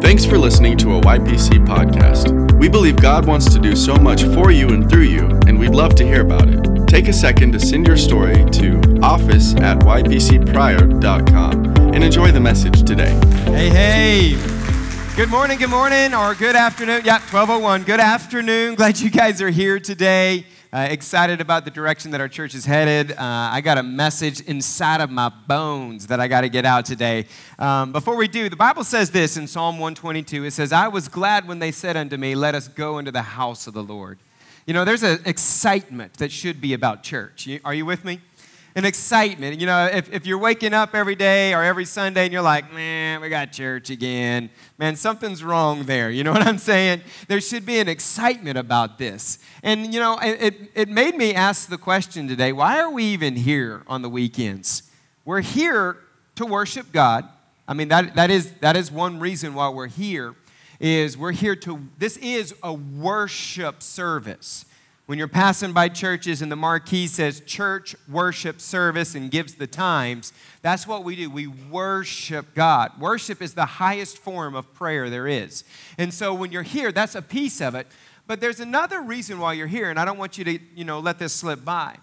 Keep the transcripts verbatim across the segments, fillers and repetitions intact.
Thanks for listening to a Y P C podcast. We believe God wants to do so much for you and through you, and we'd love to hear about it. Take a second to send your story to office at y p c prior dot com and enjoy the message today. Hey, hey. Good morning, good morning, or good afternoon. Yeah, twelve oh one. Good afternoon. Glad you guys are here today. Uh, excited about the direction that our church is headed. Uh, I got a message inside of my bones that I got to get out today. Um, before we do, the Bible says this in Psalm one twenty-two. It says, I was glad when they said unto me, let us go into the house of the Lord. You know, there's an excitement that should be about church. You, are you with me? An excitement. You know, if, if you're waking up every day or every Sunday and you're like, man, we got church again. Man, something's wrong there. You know what I'm saying? There should be an excitement about this. And, you know, it, it made me ask the question today, why are we even here on the weekends? We're here to worship God. I mean, that that is that is one reason why we're here, is we're here to, this is a worship service. When you're passing by churches and the marquee says church worship service and gives the times, that's what we do. We worship God. Worship is the highest form of prayer there is. And so when you're here, that's a piece of it. But there's another reason why you're here, and I don't want you to, you know, let this slip by.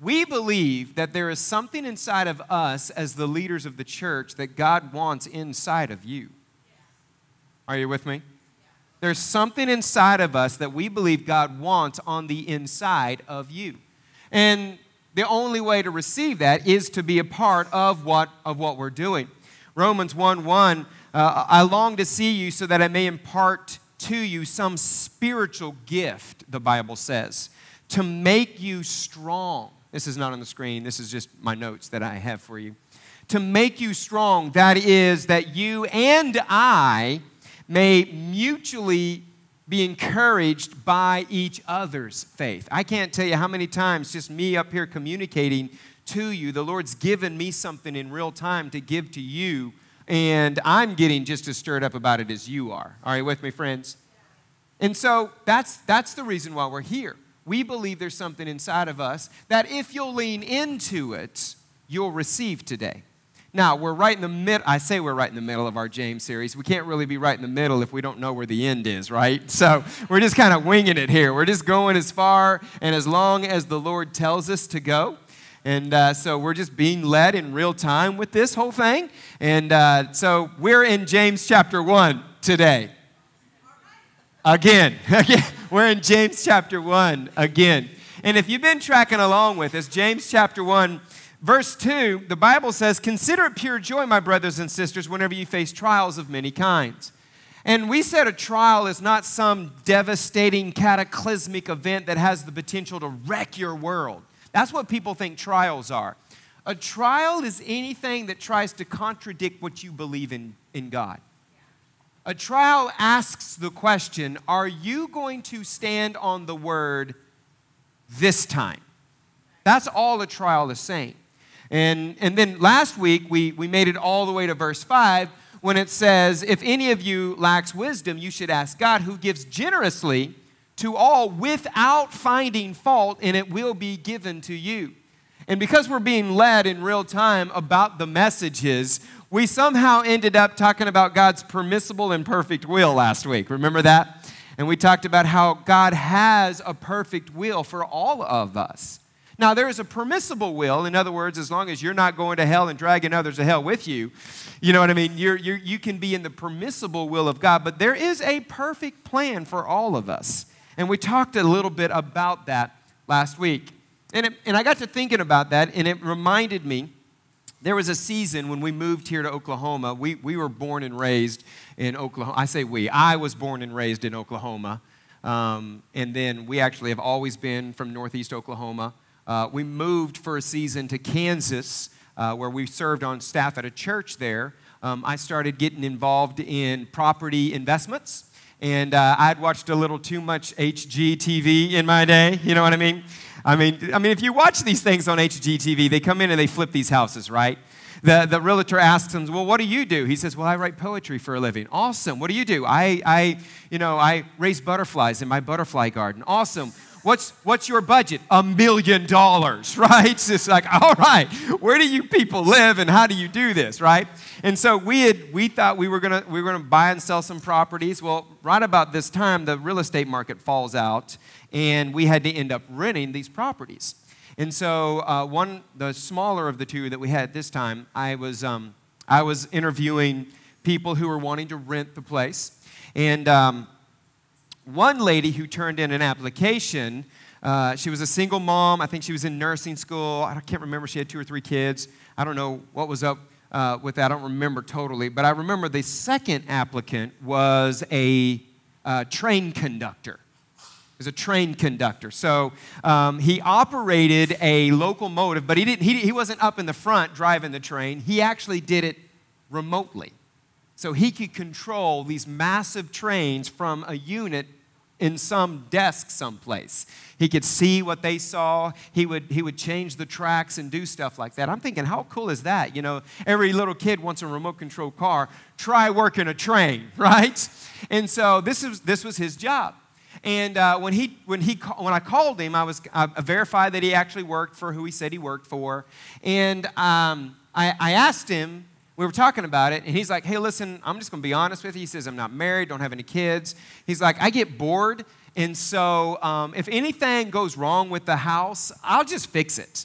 We believe that there is something inside of us as the leaders of the church that God wants inside of you. Are you with me? There's something inside of us that we believe God wants on the inside of you. And the only way to receive that is to be a part of what of what we're doing. Romans one one, uh, I long to see you so that I may impart to you some spiritual gift, the Bible says, to make you strong. This is not on the screen. This is just my notes that I have for you. To make you strong, that is, that you and I may mutually be encouraged by each other's faith. I can't tell you how many times just me up here communicating to you, the Lord's given me something in real time to give to you, and I'm getting just as stirred up about it as you are. Are you with me, friends? And so that's that's the reason why we're here. We believe there's something inside of us that if you'll lean into it, you'll receive today. Now, we're right in the mid, I say we're right in the middle of our James series. We can't really be right in the middle if we don't know where the end is, right? So we're just kind of winging it here. We're just going as far and as long as the Lord tells us to go. And uh, so we're just being led in real time with this whole thing. And uh, so we're in James chapter one today. Again, again, we're in James chapter one again. And if you've been tracking along with us, James chapter one, verse two, the Bible says, consider it pure joy, my brothers and sisters, whenever you face trials of many kinds. And we said a trial is not some devastating, cataclysmic event that has the potential to wreck your world. That's what people think trials are. A trial is anything that tries to contradict what you believe in, in God. A trial asks the question, are you going to stand on the word this time? That's all a trial is saying. And, and then last week, we, we made it all the way to verse five when it says, if any of you lacks wisdom, you should ask God, who gives generously to all without finding fault, and it will be given to you. And because we're being led in real time about the messages, we somehow ended up talking about God's permissible and perfect will last week. Remember that? And we talked about how God has a perfect will for all of us. Now, there is a permissible will. In other words, as long as you're not going to hell and dragging others to hell with you, you know what I mean? You're, you're, you can be in the permissible will of God, but there is a perfect plan for all of us. And we talked a little bit about that last week. And, it, and I got to thinking about that, and it reminded me, there was a season when we moved here to Oklahoma. We, we were born and raised in Oklahoma. I say we. I was born and raised in Oklahoma. Um, and then we actually have always been from northeast Oklahoma. Uh, we moved for a season to Kansas, uh, where we served on staff at a church there. Um, I started getting involved in property investments, and uh, I'd watched a little too much H G T V in my day. You know what I mean? I mean, I mean, if you watch these things on H G T V, they come in and they flip these houses, right? The the realtor asks him, well, what do you do? He says, well, I write poetry for a living. Awesome. What do you do? I I you know I raise butterflies in my butterfly garden. Awesome. What's what's your budget? A million dollars, right? It's just like, all right, where do you people live and how do you do this, right? And so we had we thought we were gonna we were gonna buy and sell some properties. Well, right about this time, the real estate market falls out, and we had to end up renting these properties. And so uh, one, the smaller of the two that we had this time, I was um, I was interviewing people who were wanting to rent the place, and um, one lady who turned in an application, uh, she was a single mom. I think she was in nursing school. I can't remember. She had two or three kids. I don't know what was up uh, with that. I don't remember totally. But I remember the second applicant was a uh, train conductor. He was a train conductor. So um, he operated a locomotive, but he didn't. He, he wasn't up in the front driving the train. He actually did it remotely. So he could control these massive trains from a unit in some desk someplace. He could see what they saw. He would he would change the tracks and do stuff like that. I'm thinking, how cool is that? You know, every little kid wants a remote control car. Try working a train, right? And so this is this was his job. And uh, when he when he when I called him, I was I verified that he actually worked for who he said he worked for. And um, I, I asked him. We were talking about it, and he's like, hey, listen, I'm just going to be honest with you. He says, I'm not married, don't have any kids. He's like, I get bored, and so um, if anything goes wrong with the house, I'll just fix it.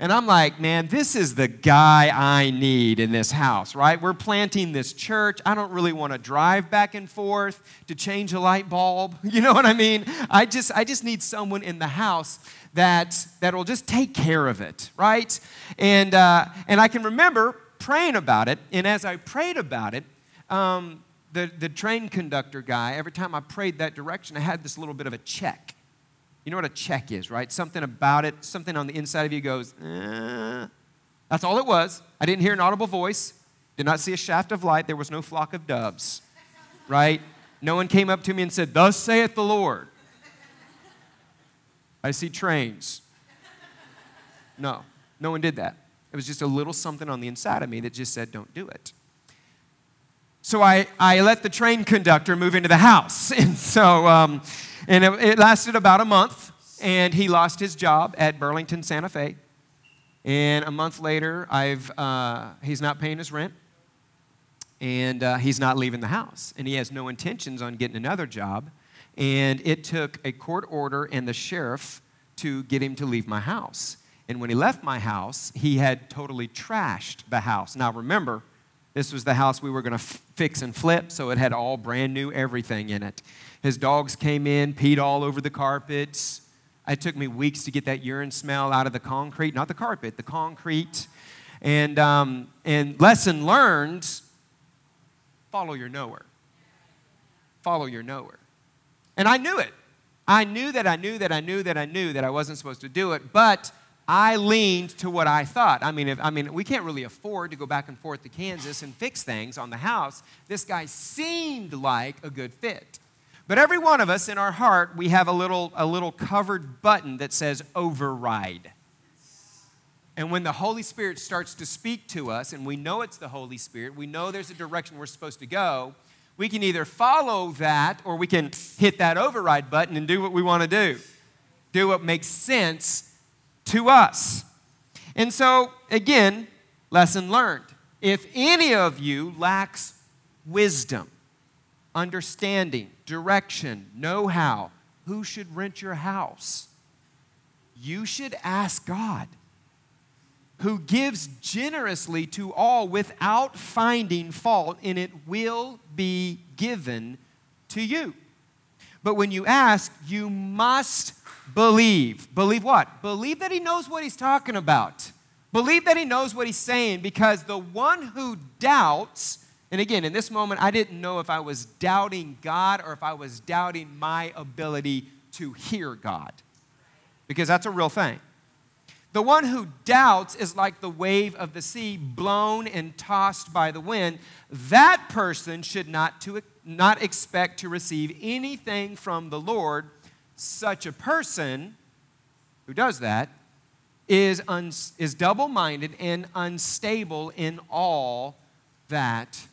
And I'm like, man, this is the guy I need in this house, right? We're planting this church. I don't really want to drive back and forth to change a light bulb. You know what I mean? I just I just need someone in the house that that will just take care of it, right? And uh, and I can remember praying about it, and as I prayed about it, um, the, the train conductor guy, every time I prayed that direction, I had this little bit of a check. You know what a check is, right? Something about it, something on the inside of you goes, eh. That's all it was. I didn't hear an audible voice, did not see a shaft of light, there was no flock of doves, right? No one came up to me and said, thus saith the Lord. I see trains. No, no one did that. It was just a little something on the inside of me that just said, don't do it. So I, I let the train conductor move into the house. And so um, and it, it lasted about a month, and he lost his job at Burlington Santa Fe. And a month later, I've uh, he's not paying his rent, and uh, he's not leaving the house. And he has no intentions on getting another job. And it took a court order and the sheriff to get him to leave my house. And when he left my house, he had totally trashed the house. Now, remember, this was the house we were going to f- fix and flip, so it had all brand new everything in it. His dogs came in, peed all over the carpets. It took me weeks to get that urine smell out of the concrete, not the carpet, the concrete. And, um, and lesson learned, follow your knower. Follow your knower. And I knew it. I knew that I knew that I knew that I knew that I wasn't supposed to do it, but I leaned to what I thought. I mean, if, I mean, we can't really afford to go back and forth to Kansas and fix things on the house. This guy seemed like a good fit. But every one of us in our heart, we have a little, a little covered button that says override. And when the Holy Spirit starts to speak to us, and we know it's the Holy Spirit, we know there's a direction we're supposed to go, we can either follow that or we can hit that override button and do what we want to do. Do what makes sense to us. And so, again, lesson learned. If any of you lacks wisdom, understanding, direction, know-how, who should rent your house? You should ask God, who gives generously to all without finding fault, and it will be given to you. But when you ask, you must believe. Believe what? Believe that he knows what he's talking about. Believe that he knows what he's saying, because the one who doubts, and again, in this moment, I didn't know if I was doubting God or if I was doubting my ability to hear God, because that's a real thing. The one who doubts is like the wave of the sea blown and tossed by the wind. That person should not, to, not expect to receive anything from the Lord. Such a person who does that is un- is double-minded and unstable in all that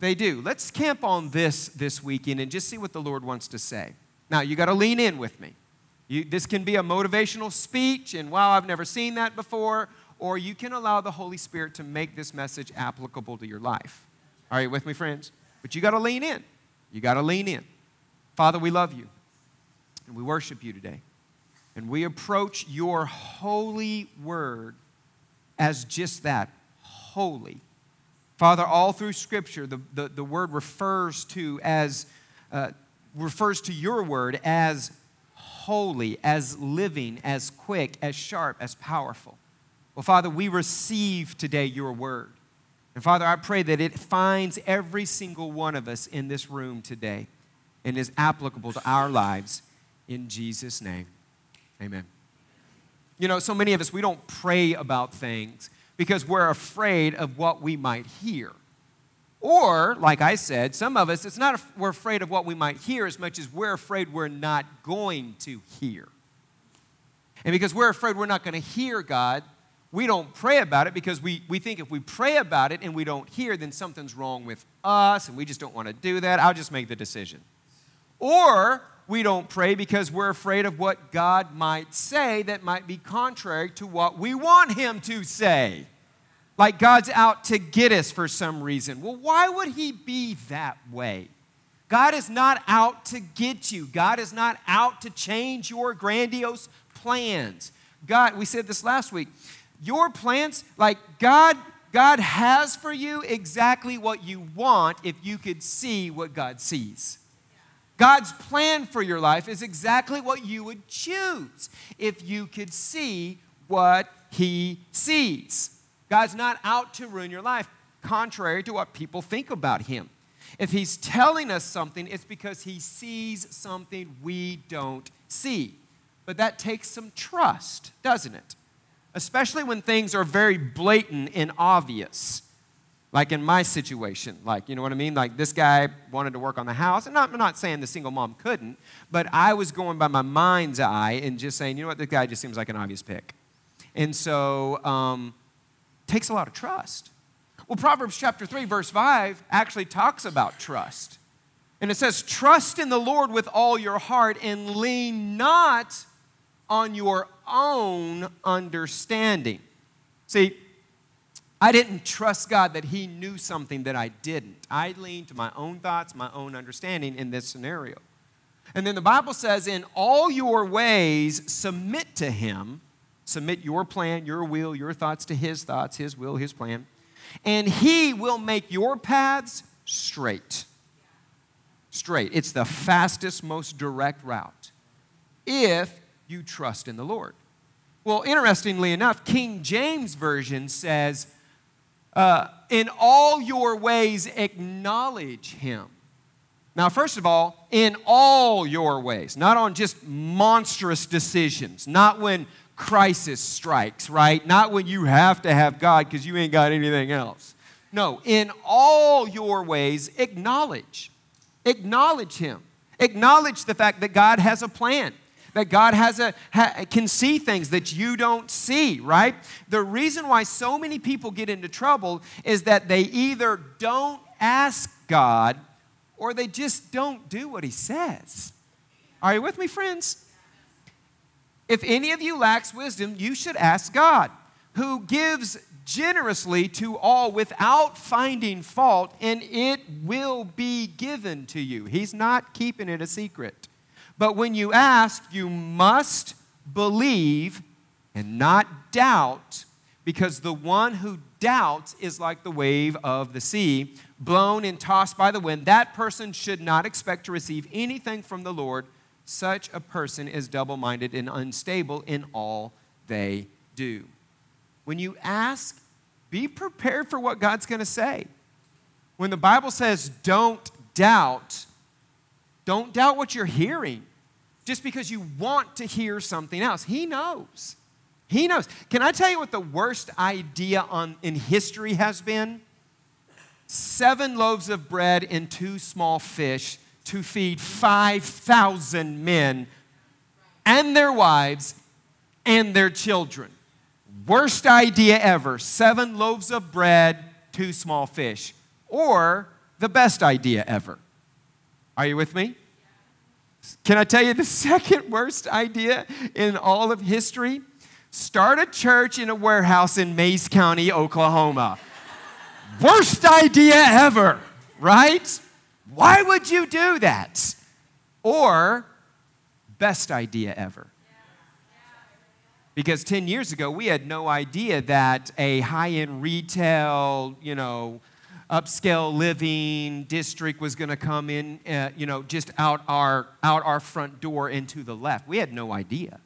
they do. Let's camp on this this weekend and just see what the Lord wants to say. Now, you got to lean in with me. You, this can be a motivational speech, and wow, I've never seen that before. Or you can allow the Holy Spirit to make this message applicable to your life. Are you with me, friends? But you got to lean in. You got to lean in. Father, we love you, and we worship you today. And we approach your holy word as just that, holy. Father, all through Scripture, the, the, the word refers to as uh, refers to your word as holy, as living, as quick, as sharp, as powerful. Well, Father, we receive today your word. And Father, I pray that it finds every single one of us in this room today and is applicable to our lives in Jesus' name. Amen. You know, so many of us, we don't pray about things because we're afraid of what we might hear. Or, like I said, some of us, it's not we're afraid of what we might hear as much as we're afraid we're not going to hear. And because we're afraid we're not going to hear God, we don't pray about it because we, we think if we pray about it and we don't hear, then something's wrong with us and we just don't want to do that. I'll just make the decision. Or we don't pray because we're afraid of what God might say that might be contrary to what we want him to say. Like God's out to get us for some reason. Well, why would he be that way? God is not out to get you. God is not out to change your grandiose plans. God, we said this last week, your plans, like God, God has for you exactly what you want if you could see what God sees. God's plan for your life is exactly what you would choose if you could see what he sees. God's not out to ruin your life, contrary to what people think about him. If he's telling us something, it's because he sees something we don't see. But that takes some trust, doesn't it? Especially when things are very blatant and obvious, like in my situation. Like, you know what I mean? Like, this guy wanted to work on the house. And I'm not saying the single mom couldn't, but I was going by my mind's eye and just saying, you know what, this guy just seems like an obvious pick. And so um, takes a lot of trust. Well, Proverbs chapter three, verse five actually talks about trust. And it says, trust in the Lord with all your heart and lean not on your own understanding. See, I didn't trust God that he knew something that I didn't. I leaned to my own thoughts, my own understanding in this scenario. And then the Bible says, in all your ways, submit to him. Submit your plan, your will, your thoughts to his thoughts, his will, his plan. And he will make your paths straight. Straight. It's the fastest, most direct route. If you trust in the Lord. Well, interestingly enough, King James Version says, uh, in all your ways acknowledge him. Now, first of all, in all your ways, not on just monstrous decisions, not when crisis strikes, right? Not when you have to have God because you ain't got anything else. No, in all your ways acknowledge. Acknowledge him. Acknowledge the fact that God has a plan. That God has a ha, can see things that you don't see, right? The reason why so many people get into trouble is that they either don't ask God or they just don't do what he says. Are you with me, friends? If any of you lacks wisdom, you should ask God, who gives generously to all without finding fault, and it will be given to you. He's not keeping it a secret. But when you ask, you must believe and not doubt, because the one who doubts is like the wave of the sea, blown and tossed by the wind. That person should not expect to receive anything from the Lord. Such a person is double-minded and unstable in all they do. When you ask, be prepared for what God's going to say. When the Bible says don't doubt, don't doubt what you're hearing. Just because you want to hear something else. He knows. He knows. Can I tell you what the worst idea on, in history has been? Seven loaves of bread and two small fish to feed five thousand men and their wives and their children. Worst idea ever. Seven loaves of bread, two small fish. Or the best idea ever. Are you with me? Can I tell you the second worst idea in all of history? Start a church in a warehouse in Mayes County, Oklahoma. Worst idea ever, right? Why would you do that? Or best idea ever. Because ten years ago, we had no idea that a high-end retail, you know, upscale living district was going to come in, uh, you know, just out our, out our front door and to the left. We had no idea.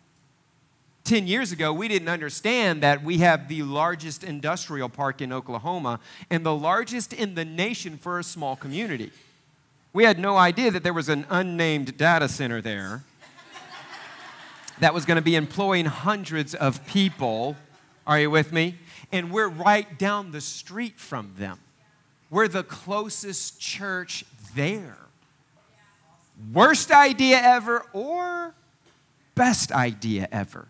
Ten years ago, we didn't understand that we have the largest industrial park in Oklahoma and the largest in the nation for a small community. We had no idea that there was an unnamed data center there that was going to be employing hundreds of people. Are you with me? And we're right down the street from them. We're the closest church there. Worst idea ever or best idea ever.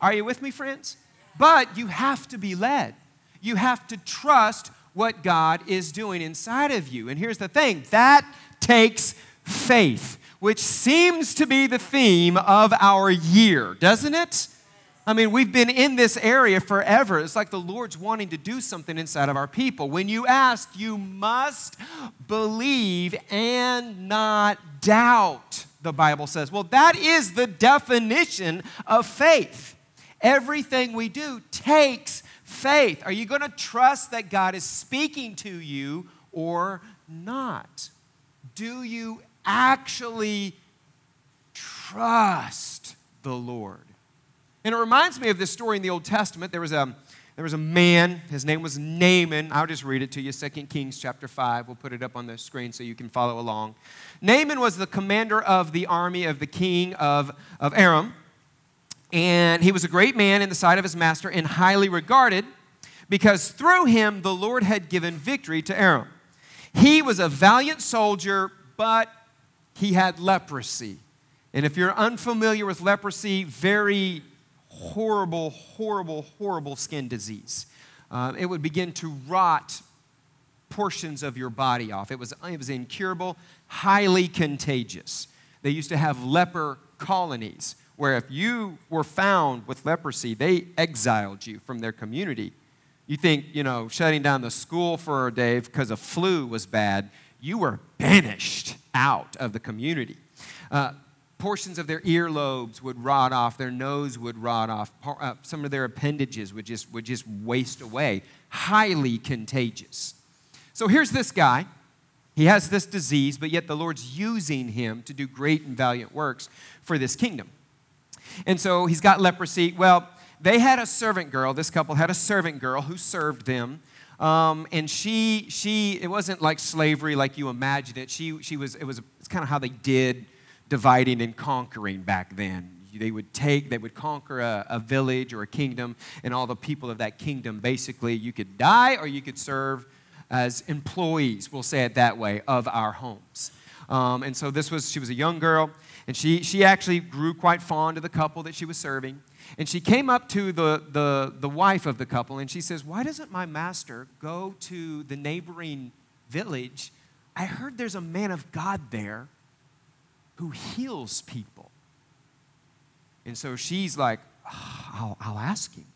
Are you with me, friends? But you have to be led. You have to trust what God is doing inside of you. And here's the thing, that takes faith, which seems to be the theme of our year, doesn't it? I mean, we've been in this area forever. It's like the Lord's wanting to do something inside of our people. When you ask, you must believe and not doubt, the Bible says. Well, that is the definition of faith. Everything we do takes faith. Are you going to trust that God is speaking to you or not? Do you actually trust the Lord? And it reminds me of this story in the Old Testament. There was a, there was a man, his name was Naaman. I'll just read it to you, Second Kings chapter five. We'll put it up on the screen so you can follow along. Naaman was the commander of the army of the king of, of Aram. And he was a great man in the sight of his master and highly regarded because through him the Lord had given victory to Aram. He was a valiant soldier, but he had leprosy. And if you're unfamiliar with leprosy, very horrible, horrible, horrible skin disease. Uh, it would begin to rot portions of your body off. It was, it was incurable, highly contagious. They used to have leper colonies where if you were found with leprosy, they exiled you from their community. You think, you know, shutting down the school for a day because a flu was bad, you were banished out of the community. Uh, portions of their earlobes would rot off, their nose would rot off, uh, some of their appendages would just, would just waste away. Highly contagious. So here's this guy. He has this disease, but yet the Lord's using him to do great and valiant works for this kingdom. And so he's got leprosy. Well, they had a servant girl. This couple had a servant girl who served them. Um, and she, she, it wasn't like slavery like you imagine it. She, she was, it was, it's kind of how they did dividing and conquering back then. They would take, they would conquer a, a village or a kingdom, and all the people of that kingdom, basically, you could die or you could serve as employees, we'll say it that way, of our homes. Um, and so this was, she was a young girl, and she, she actually grew quite fond of the couple that she was serving. And she came up to the, the, the wife of the couple, and she says, "Why doesn't my master go to the neighboring village? I heard there's a man of God there who heals people." And so she's like, oh, I'll, I'll ask him.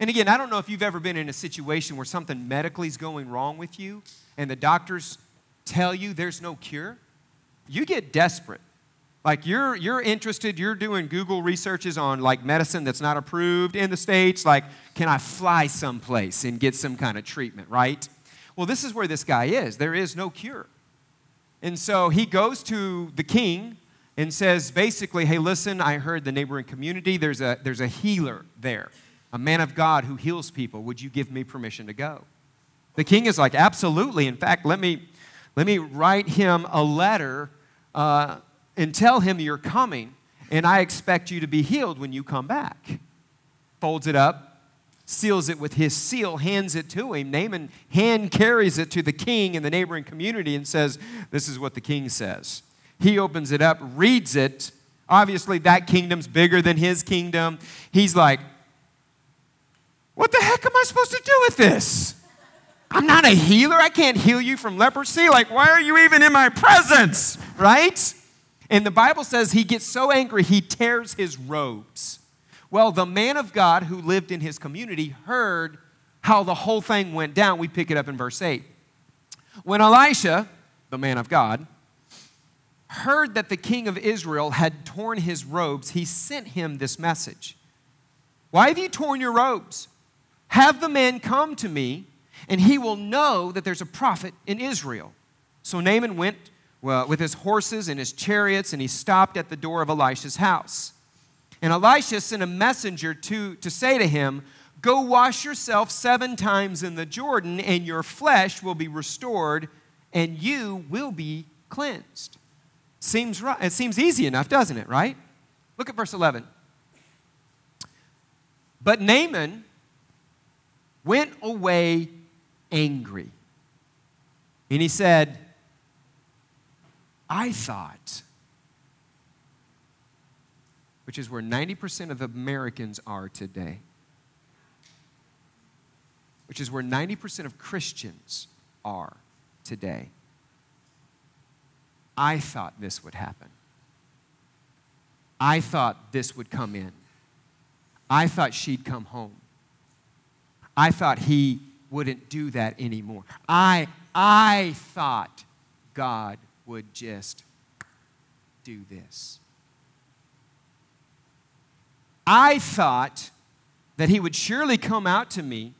And again, I don't know if you've ever been in a situation where something medically is going wrong with you, and the doctors tell you there's no cure. You get desperate. Like you're you're interested, you're doing Google researches on like medicine that's not approved in the States. Like, can I fly someplace and get some kind of treatment, right? Well, this is where this guy is. There is no cure. And so he goes to the king and says, basically, hey, listen, I heard the neighboring community, there's a there's a healer there, a man of God who heals people. Would you give me permission to go? The king is like, absolutely. In fact, let me let me write him a letter uh and tell him you're coming, and I expect you to be healed when you come back. Folds it up, seals it with his seal, hands it to him. Naaman hand carries it to the king in the neighboring community and says, this is what the king says. He opens it up, reads it. Obviously, that kingdom's bigger than his kingdom. He's like, what the heck am I supposed to do with this? I'm not a healer. I can't heal you from leprosy. Like, why are you even in my presence, right? And the Bible says he gets so angry, he tears his robes. Well, the man of God who lived in his community heard how the whole thing went down. We pick it up in verse eight. When Elisha, the man of God, heard that the king of Israel had torn his robes, he sent him this message. Why have you torn your robes? Have the man come to me, and he will know that there's a prophet in Israel. So Naaman went well, with his horses and his chariots, and he stopped at the door of Elisha's house. And Elisha sent a messenger to, to say to him, go wash yourself seven times in the Jordan, and your flesh will be restored, and you will be cleansed. Seems right. It seems easy enough, doesn't it, right? Look at verse eleven. But Naaman went away angry. And he said, I thought, which is where ninety percent of Americans are today, which is where ninety percent of Christians are today. I thought this would happen. I thought this would come in. I thought she'd come home. I thought he wouldn't do that anymore. I, I thought God would just do this. I thought that he would surely come out to me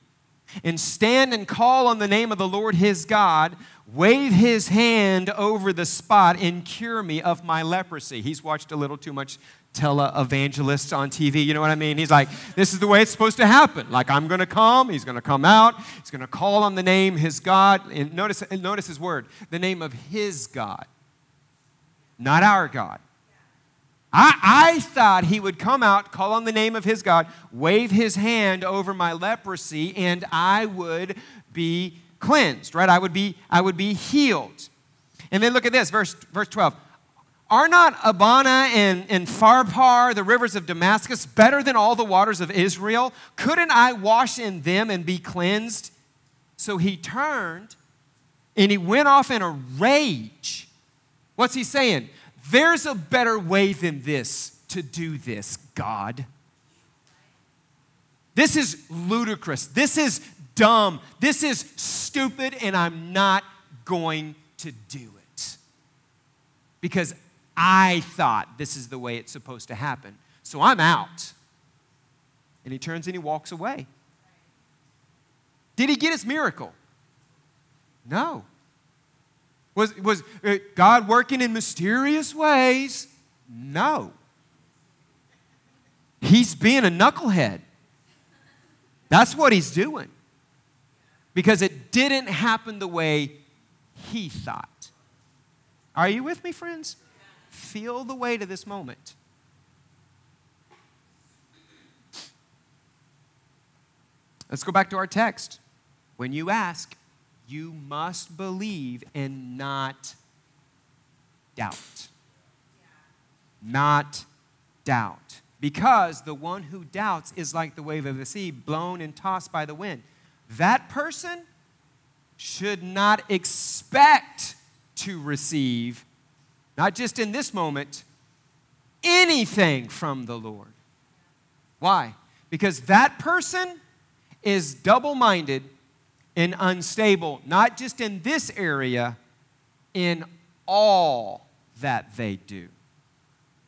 and stand and call on the name of the Lord his God, wave his hand over the spot, and cure me of my leprosy. He's watched a little too much tele-evangelists on T V, you know what I mean? He's like, this is the way it's supposed to happen. Like, I'm going to come, he's going to come out, he's going to call on the name, his God. And notice, and notice his word, the name of his God, not our God. I, I thought he would come out, call on the name of his God, wave his hand over my leprosy, and I would be cleansed, right? I would be, I would be healed. And then look at this, verse, verse twelve. Are not Abana and, and Pharpar, the rivers of Damascus, better than all the waters of Israel? Couldn't I wash in them and be cleansed? So he turned and he went off in a rage. What's he saying? There's a better way than this to do this, God. This is ludicrous. This is dumb. This is stupid, and I'm not going to do it. Because I thought this is the way it's supposed to happen. So I'm out. And he turns and he walks away. Did he get his miracle? No. Was, was God working in mysterious ways? No. He's being a knucklehead. That's what he's doing. Because it didn't happen the way he thought. Are you with me, friends? Feel the weight of this moment. Let's go back to our text. When you ask, you must believe and not doubt. Not doubt. Because the one who doubts is like the wave of the sea, blown and tossed by the wind. That person should not expect to receive, not just in this moment, anything from the Lord. Why? Because that person is double-minded and unstable, not just in this area, in all that they do.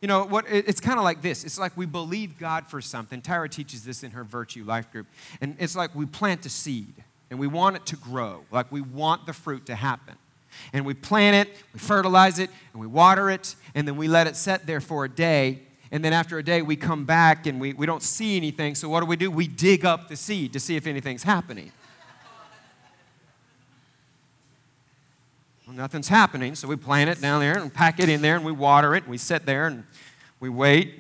You know, what? It's kind of like this. It's like we believe God for something. Tyra teaches this in her Virtue Life Group. And it's like we plant a seed, and we want it to grow. Like we want the fruit to happen. And we plant it, we fertilize it, and we water it, and then we let it set there for a day. And then after a day, we come back, and we, we don't see anything. So what do we do? We dig up the seed to see if anything's happening. Well, nothing's happening, so we plant it down there, and pack it in there, and we water it, and we sit there, and we wait.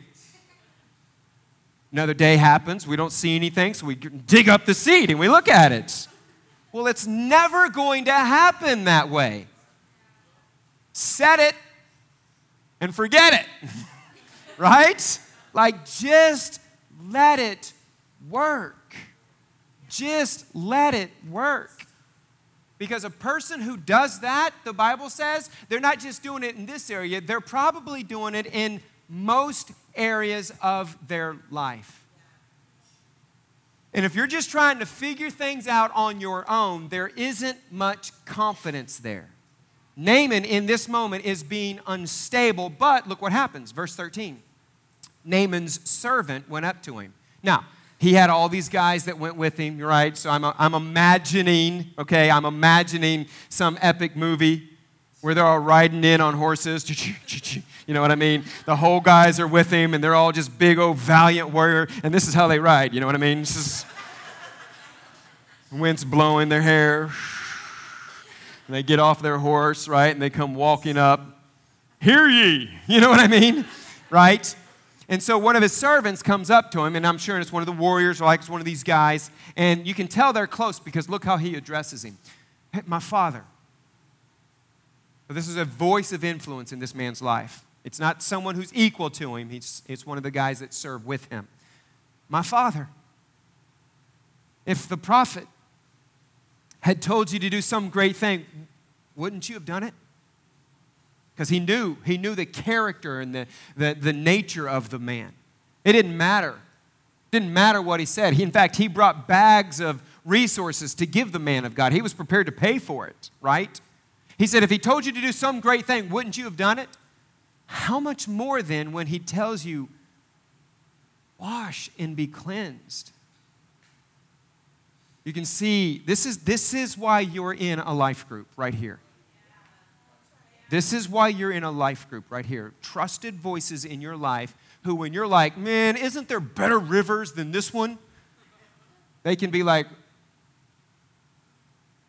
Another day happens. We don't see anything, so we dig up the seed, and we look at it. Well, it's never going to happen that way. Set it and forget it, right? Like, just let it work. Just let it work. Because a person who does that, the Bible says, they're not just doing it in this area, they're probably doing it in most areas of their life. And if you're just trying to figure things out on your own, there isn't much confidence there. Naaman in this moment is being unstable, but look what happens. Verse thirteen, Naaman's servant went up to him. Now, he had all these guys that went with him, right? So I'm, I'm imagining, okay, I'm imagining some epic movie where they're all riding in on horses. You know what I mean? The whole guys are with him, and they're all just big old valiant warrior, and this is how they ride. You know what I mean? This is wind's blowing their hair. And they get off their horse, right? And they come walking up. Hear ye. You know what I mean? Right? And so one of his servants comes up to him, and I'm sure it's one of the warriors, or like it's one of these guys. And you can tell they're close because look how he addresses him. Hey, my father. This is a voice of influence in this man's life. It's not someone who's equal to him. He's, it's one of the guys that serve with him. My father, if the prophet had told you to do some great thing, wouldn't you have done it? Because he knew, he knew the character and the, the, the nature of the man. It didn't matter. It didn't matter what he said. He, in fact, he brought bags of resources to give the man of God. He was prepared to pay for it, right? He said, if he told you to do some great thing, wouldn't you have done it? How much more then when he tells you, wash and be cleansed? You can see, this is, this is why you're in a life group right here. This is why you're in a life group right here. Trusted voices in your life who when you're like, man, isn't there better rivers than this one? They can be like,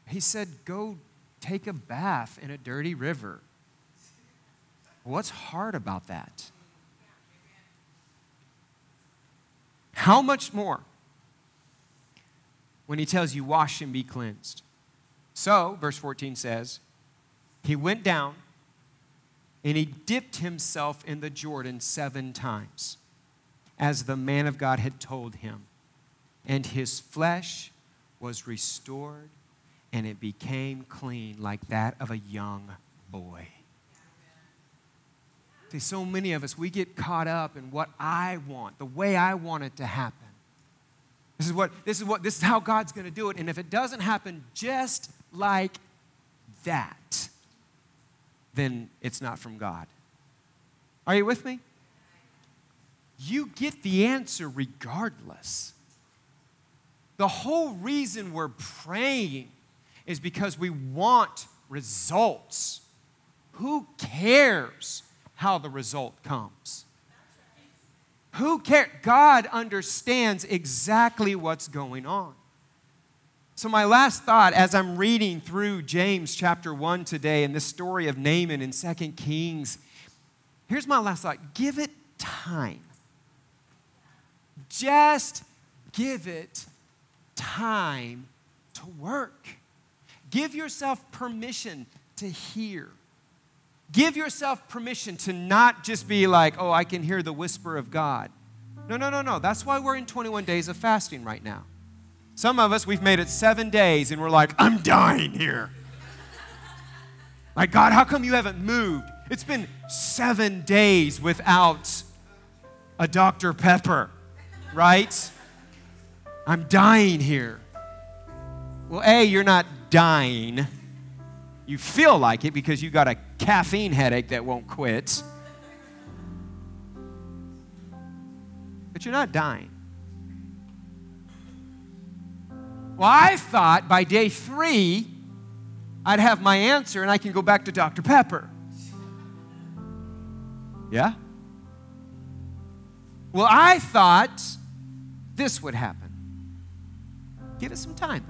he said, go take a bath in a dirty river. What's hard about that? How much more? When he tells you, wash and be cleansed. So, verse fourteen says, he went down and he dipped himself in the Jordan seven times, as the man of God had told him. And his flesh was restored and it became clean like that of a young boy. See, so many of us, we get caught up in what I want, the way I want it to happen. This is what, this is what, this is how God's going to do it. And if it doesn't happen just like that, then it's not from God. Are you with me? You get the answer regardless. The whole reason we're praying is because we want results. Who cares how the result comes? Who cares? God understands exactly what's going on. So my last thought as I'm reading through James chapter one today and this story of Naaman in Second Kings, here's my last thought. Give it time. Just give it time to work. Give yourself permission to hear. Give yourself permission to not just be like, oh, I can hear the whisper of God. No, no, no, no. That's why we're in twenty-one days of fasting right now. Some of us, we've made it seven days, and we're like, I'm dying here. Like, God, how come you haven't moved? It's been seven days without a Doctor Pepper, right? I'm dying here. Well, A, you're not dying. You feel like it because you got a caffeine headache that won't quit. But you're not dying. Well, I thought by day three, I'd have my answer and I can go back to Doctor Pepper. Yeah? Well, I thought this would happen. Give it some time.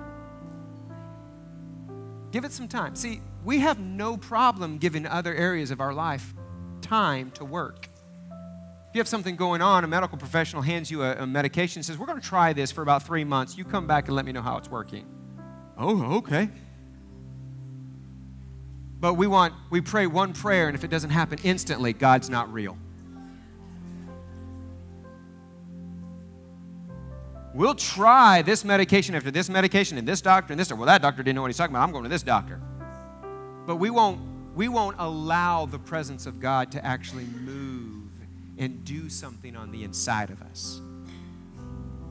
Give it some time. See, we have no problem giving other areas of our life time to work. If you have something going on, a medical professional hands you a, a medication and says, we're going to try this for about three months. You come back and let me know how it's working. Oh, okay. But we want, we pray one prayer, and if it doesn't happen instantly, God's not real. We'll try this medication after this medication and this doctor and this doctor. Well, that doctor didn't know what he's talking about. I'm going to this doctor. But we won't, we won't allow the presence of God to actually move and do something on the inside of us.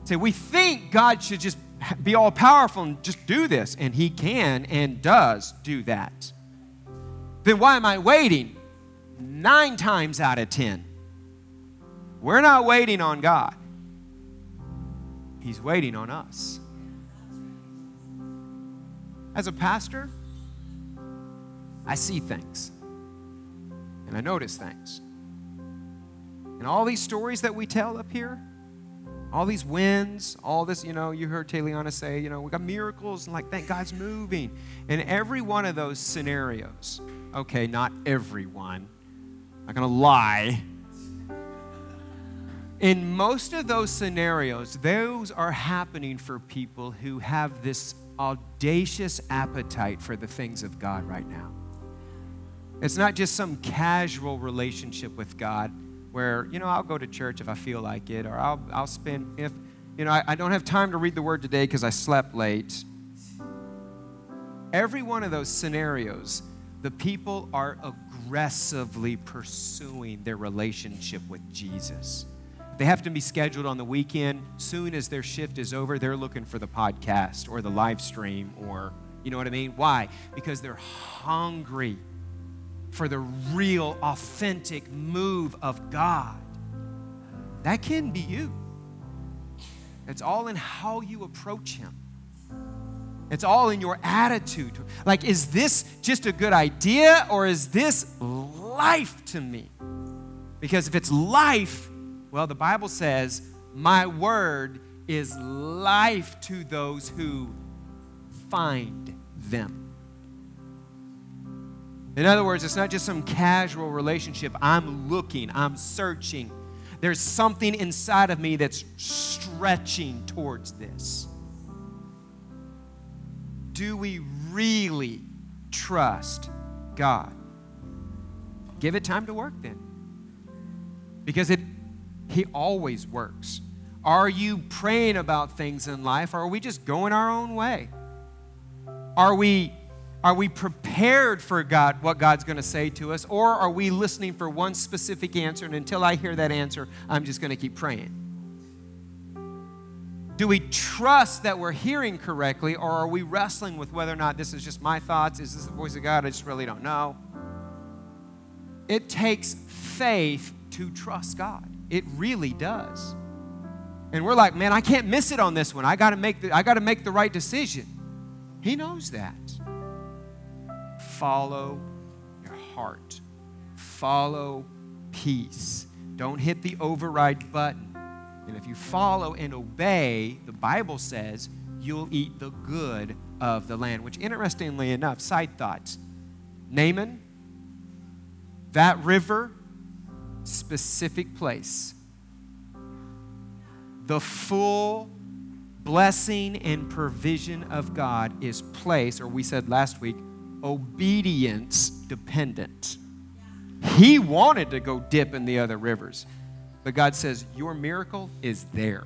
Say, we think God should just be all powerful and just do this, and he can and does do that. Then why am I waiting? Nine times out of ten, we're not waiting on God. He's waiting on us. As a pastor, I see things, and I notice things. And all these stories that we tell up here, all these wins, all this, you know, you heard Taliana say, you know, we got miracles, and like, thank God's moving. And every one of those scenarios, okay, not everyone, I'm not going to lie. In most of those scenarios, those are happening for people who have this audacious appetite for the things of God right now. It's not just some casual relationship with God where, you know, I'll go to church if I feel like it, or I'll, I'll spend, if, you know, I, I don't have time to read the word today because I slept late. Every one of those scenarios, the people are aggressively pursuing their relationship with Jesus. They have to be scheduled on the weekend. Soon as their shift is over, they're looking for the podcast or the live stream or, you know what I mean? Why? Because they're hungry for the real, authentic move of God. That can be you. It's all in how you approach him. It's all in your attitude. Like, is this just a good idea or is this life to me? Because if it's life, well, the Bible says, my word is life to those who find them. In other words, it's not just some casual relationship. I'm looking, I'm searching. There's something inside of me that's stretching towards this. Do we really trust God? Give it time to work then. Because it He always works. Are you praying about things in life, or are we just going our own way? Are we, are we prepared for God, what God's going to say to us, or are we listening for one specific answer, and until I hear that answer, I'm just going to keep praying? Do we trust that we're hearing correctly, or are we wrestling with whether or not this is just my thoughts? Is this the voice of God? I just really don't know. It takes faith to trust God. It really does. And we're like, man, I can't miss it on this one. I got to make the, I got to make the right decision. He knows that. Follow your heart. Follow peace. Don't hit the override button. And if you follow and obey, the Bible says you'll eat the good of the land, which interestingly enough, side thoughts. Naaman, that river, specific place. The full blessing and provision of God is place, or we said last week, obedience dependent. He wanted to go dip in the other rivers, but God says, your miracle is there.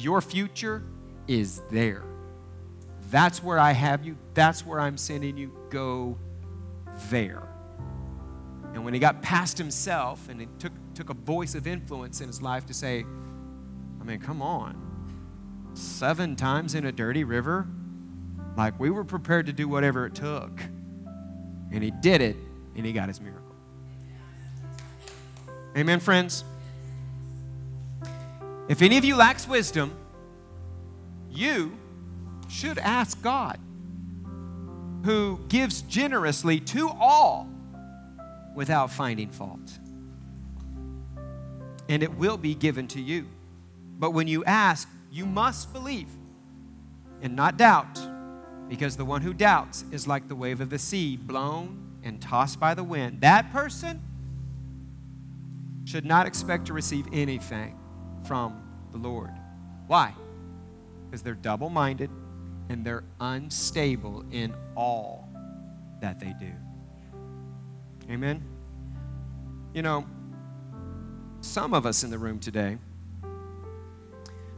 Your future is there. That's where I have you. That's where I'm sending you. Go there. And when he got past himself and it took, took a voice of influence in his life to say, I mean, come on, seven times in a dirty river? Like, we were prepared to do whatever it took. And he did it, and he got his miracle. Amen, friends? If any of you lacks wisdom, you should ask God, who gives generously to all, without finding fault. And it will be given to you. But when you ask, you must believe and not doubt, because the one who doubts is like the wave of the sea, blown and tossed by the wind. That person should not expect to receive anything from the Lord. Why? Because they're double-minded and they're unstable in all that they do. Amen? You know, some of us in the room today,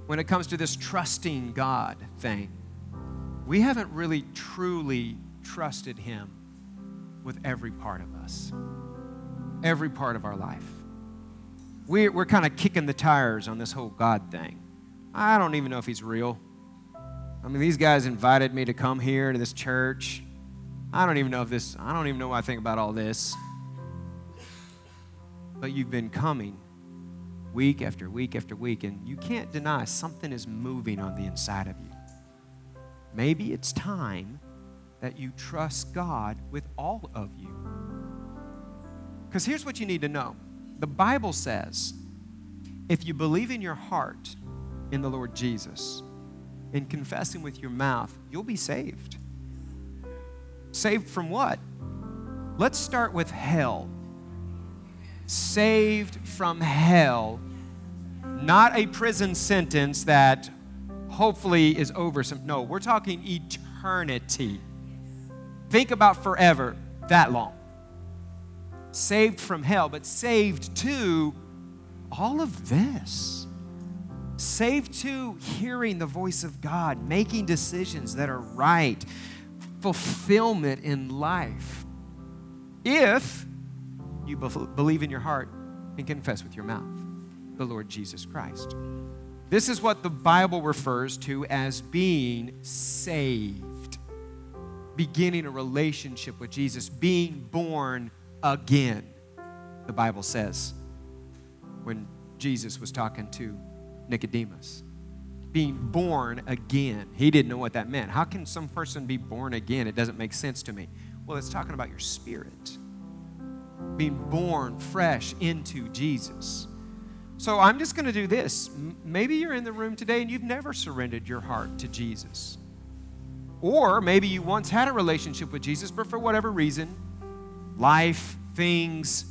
when it comes to this trusting God thing, we haven't really truly trusted Him with every part of us, every part of our life. We're, we're kind of kicking the tires on this whole God thing. I don't even know if He's real. I mean, these guys invited me to come here to this church. I don't even know if this, I don't even know what I think about all this. But you've been coming week after week after week, and you can't deny something is moving on the inside of you. Maybe it's time that you trust God with all of you. Because here's what you need to know. The Bible says, if you believe in your heart in the Lord Jesus and confess Him with your mouth, you'll be saved. Saved from what? Let's start with hell. Saved from hell. Not a prison sentence that hopefully is over. Some, no, we're talking eternity. Think about forever, that long. Saved from hell, but saved to all of this. Saved to hearing the voice of God, making decisions that are right, fulfillment in life. If you believe in your heart and confess with your mouth the Lord Jesus Christ. This is what the Bible refers to as being saved, beginning a relationship with Jesus, being born again, the Bible says, when Jesus was talking to Nicodemus. Being born again. He didn't know what that meant. How can some person be born again? It doesn't make sense to me. Well, it's talking about your spirit. Being born fresh into Jesus. So I'm just going to do this. Maybe you're in the room today and you've never surrendered your heart to Jesus. Or maybe you once had a relationship with Jesus, but for whatever reason, life, things,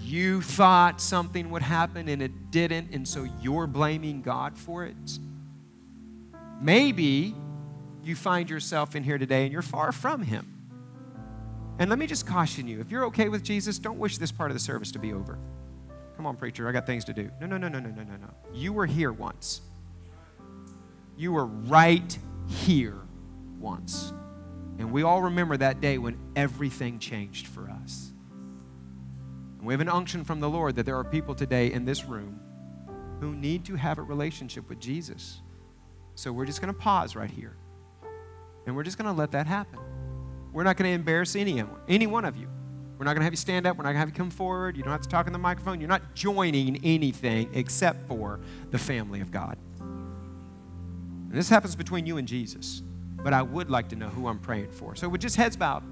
you thought something would happen and it didn't, and so you're blaming God for it. Maybe you find yourself in here today and you're far from Him. And let me just caution you, if you're okay with Jesus, don't wish this part of the service to be over. Come on, preacher, I got things to do. No, no, no, no, no, no, no, no. You were here once. You were right here once. And we all remember that day when everything changed for us. And we have an unction from the Lord that there are people today in this room who need to have a relationship with Jesus. So we're just going to pause right here. And we're just going to let that happen. We're not going to embarrass anyone, any one of you. We're not going to have you stand up. We're not going to have you come forward. You don't have to talk in the microphone. You're not joining anything except for the family of God. And this happens between you and Jesus. But I would like to know who I'm praying for. So with just heads bowed,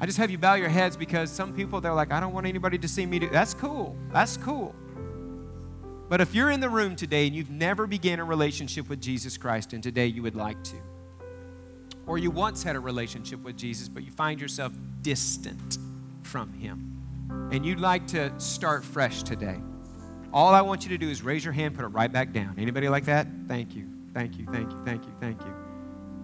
I just have you bow your heads because some people, they're like, I don't want anybody to see me do. That's cool. That's cool. But if you're in the room today and you've never began a relationship with Jesus Christ and today you would like to, or you once had a relationship with Jesus, but you find yourself distant from Him, and you'd like to start fresh today, all I want you to do is raise your hand, put it right back down. Anybody like that? Thank you, thank you, thank you, thank you, thank you,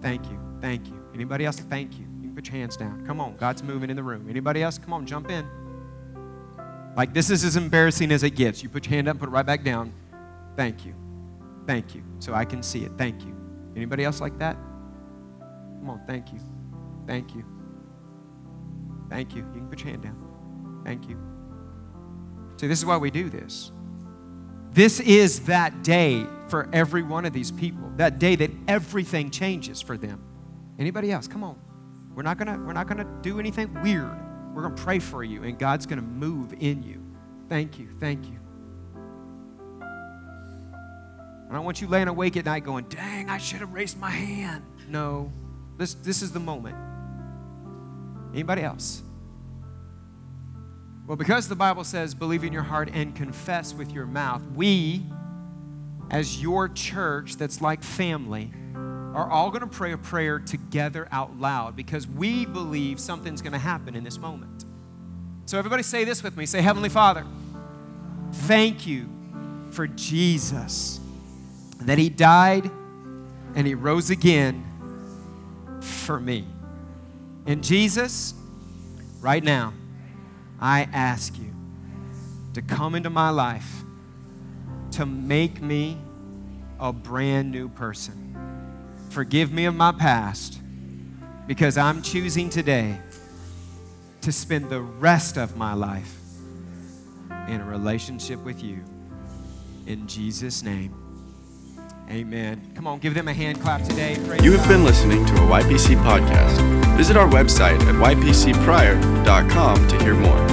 thank you, thank you. Anybody else? Thank you. You can put your hands down. Come on, God's moving in the room. Anybody else? Come on, jump in. Like this is as embarrassing as it gets. You put your hand up, put it right back down. Thank you, thank you, so I can see it. Thank you. Anybody else like that? Come on, thank you, thank you, thank you. You can put your hand down. Thank you. See, this is why we do this. This is that day for every one of these people, that day that everything changes for them. Anybody else? Come on. We're not gonna, we're not gonna do anything weird. We're gonna pray for you, and God's gonna move in you. Thank you, thank you. I don't want you laying awake at night going, dang, I should have raised my hand. No. This, this is the moment. Anybody else? Well, because the Bible says, believe in your heart and confess with your mouth, we, as your church that's like family, are all going to pray a prayer together out loud because we believe something's going to happen in this moment. So everybody say this with me. Say, Heavenly Father, thank you for Jesus, that He died and He rose again for me. And Jesus, right now, I ask you to come into my life, to make me a brand new person. Forgive me of my past, because I'm choosing today to spend the rest of my life in a relationship with you. In Jesus' name, amen. Come on, give them a hand clap today. Praise you have God. Been listening to a Y P C podcast. Visit our website at y p c prior dot com to hear more.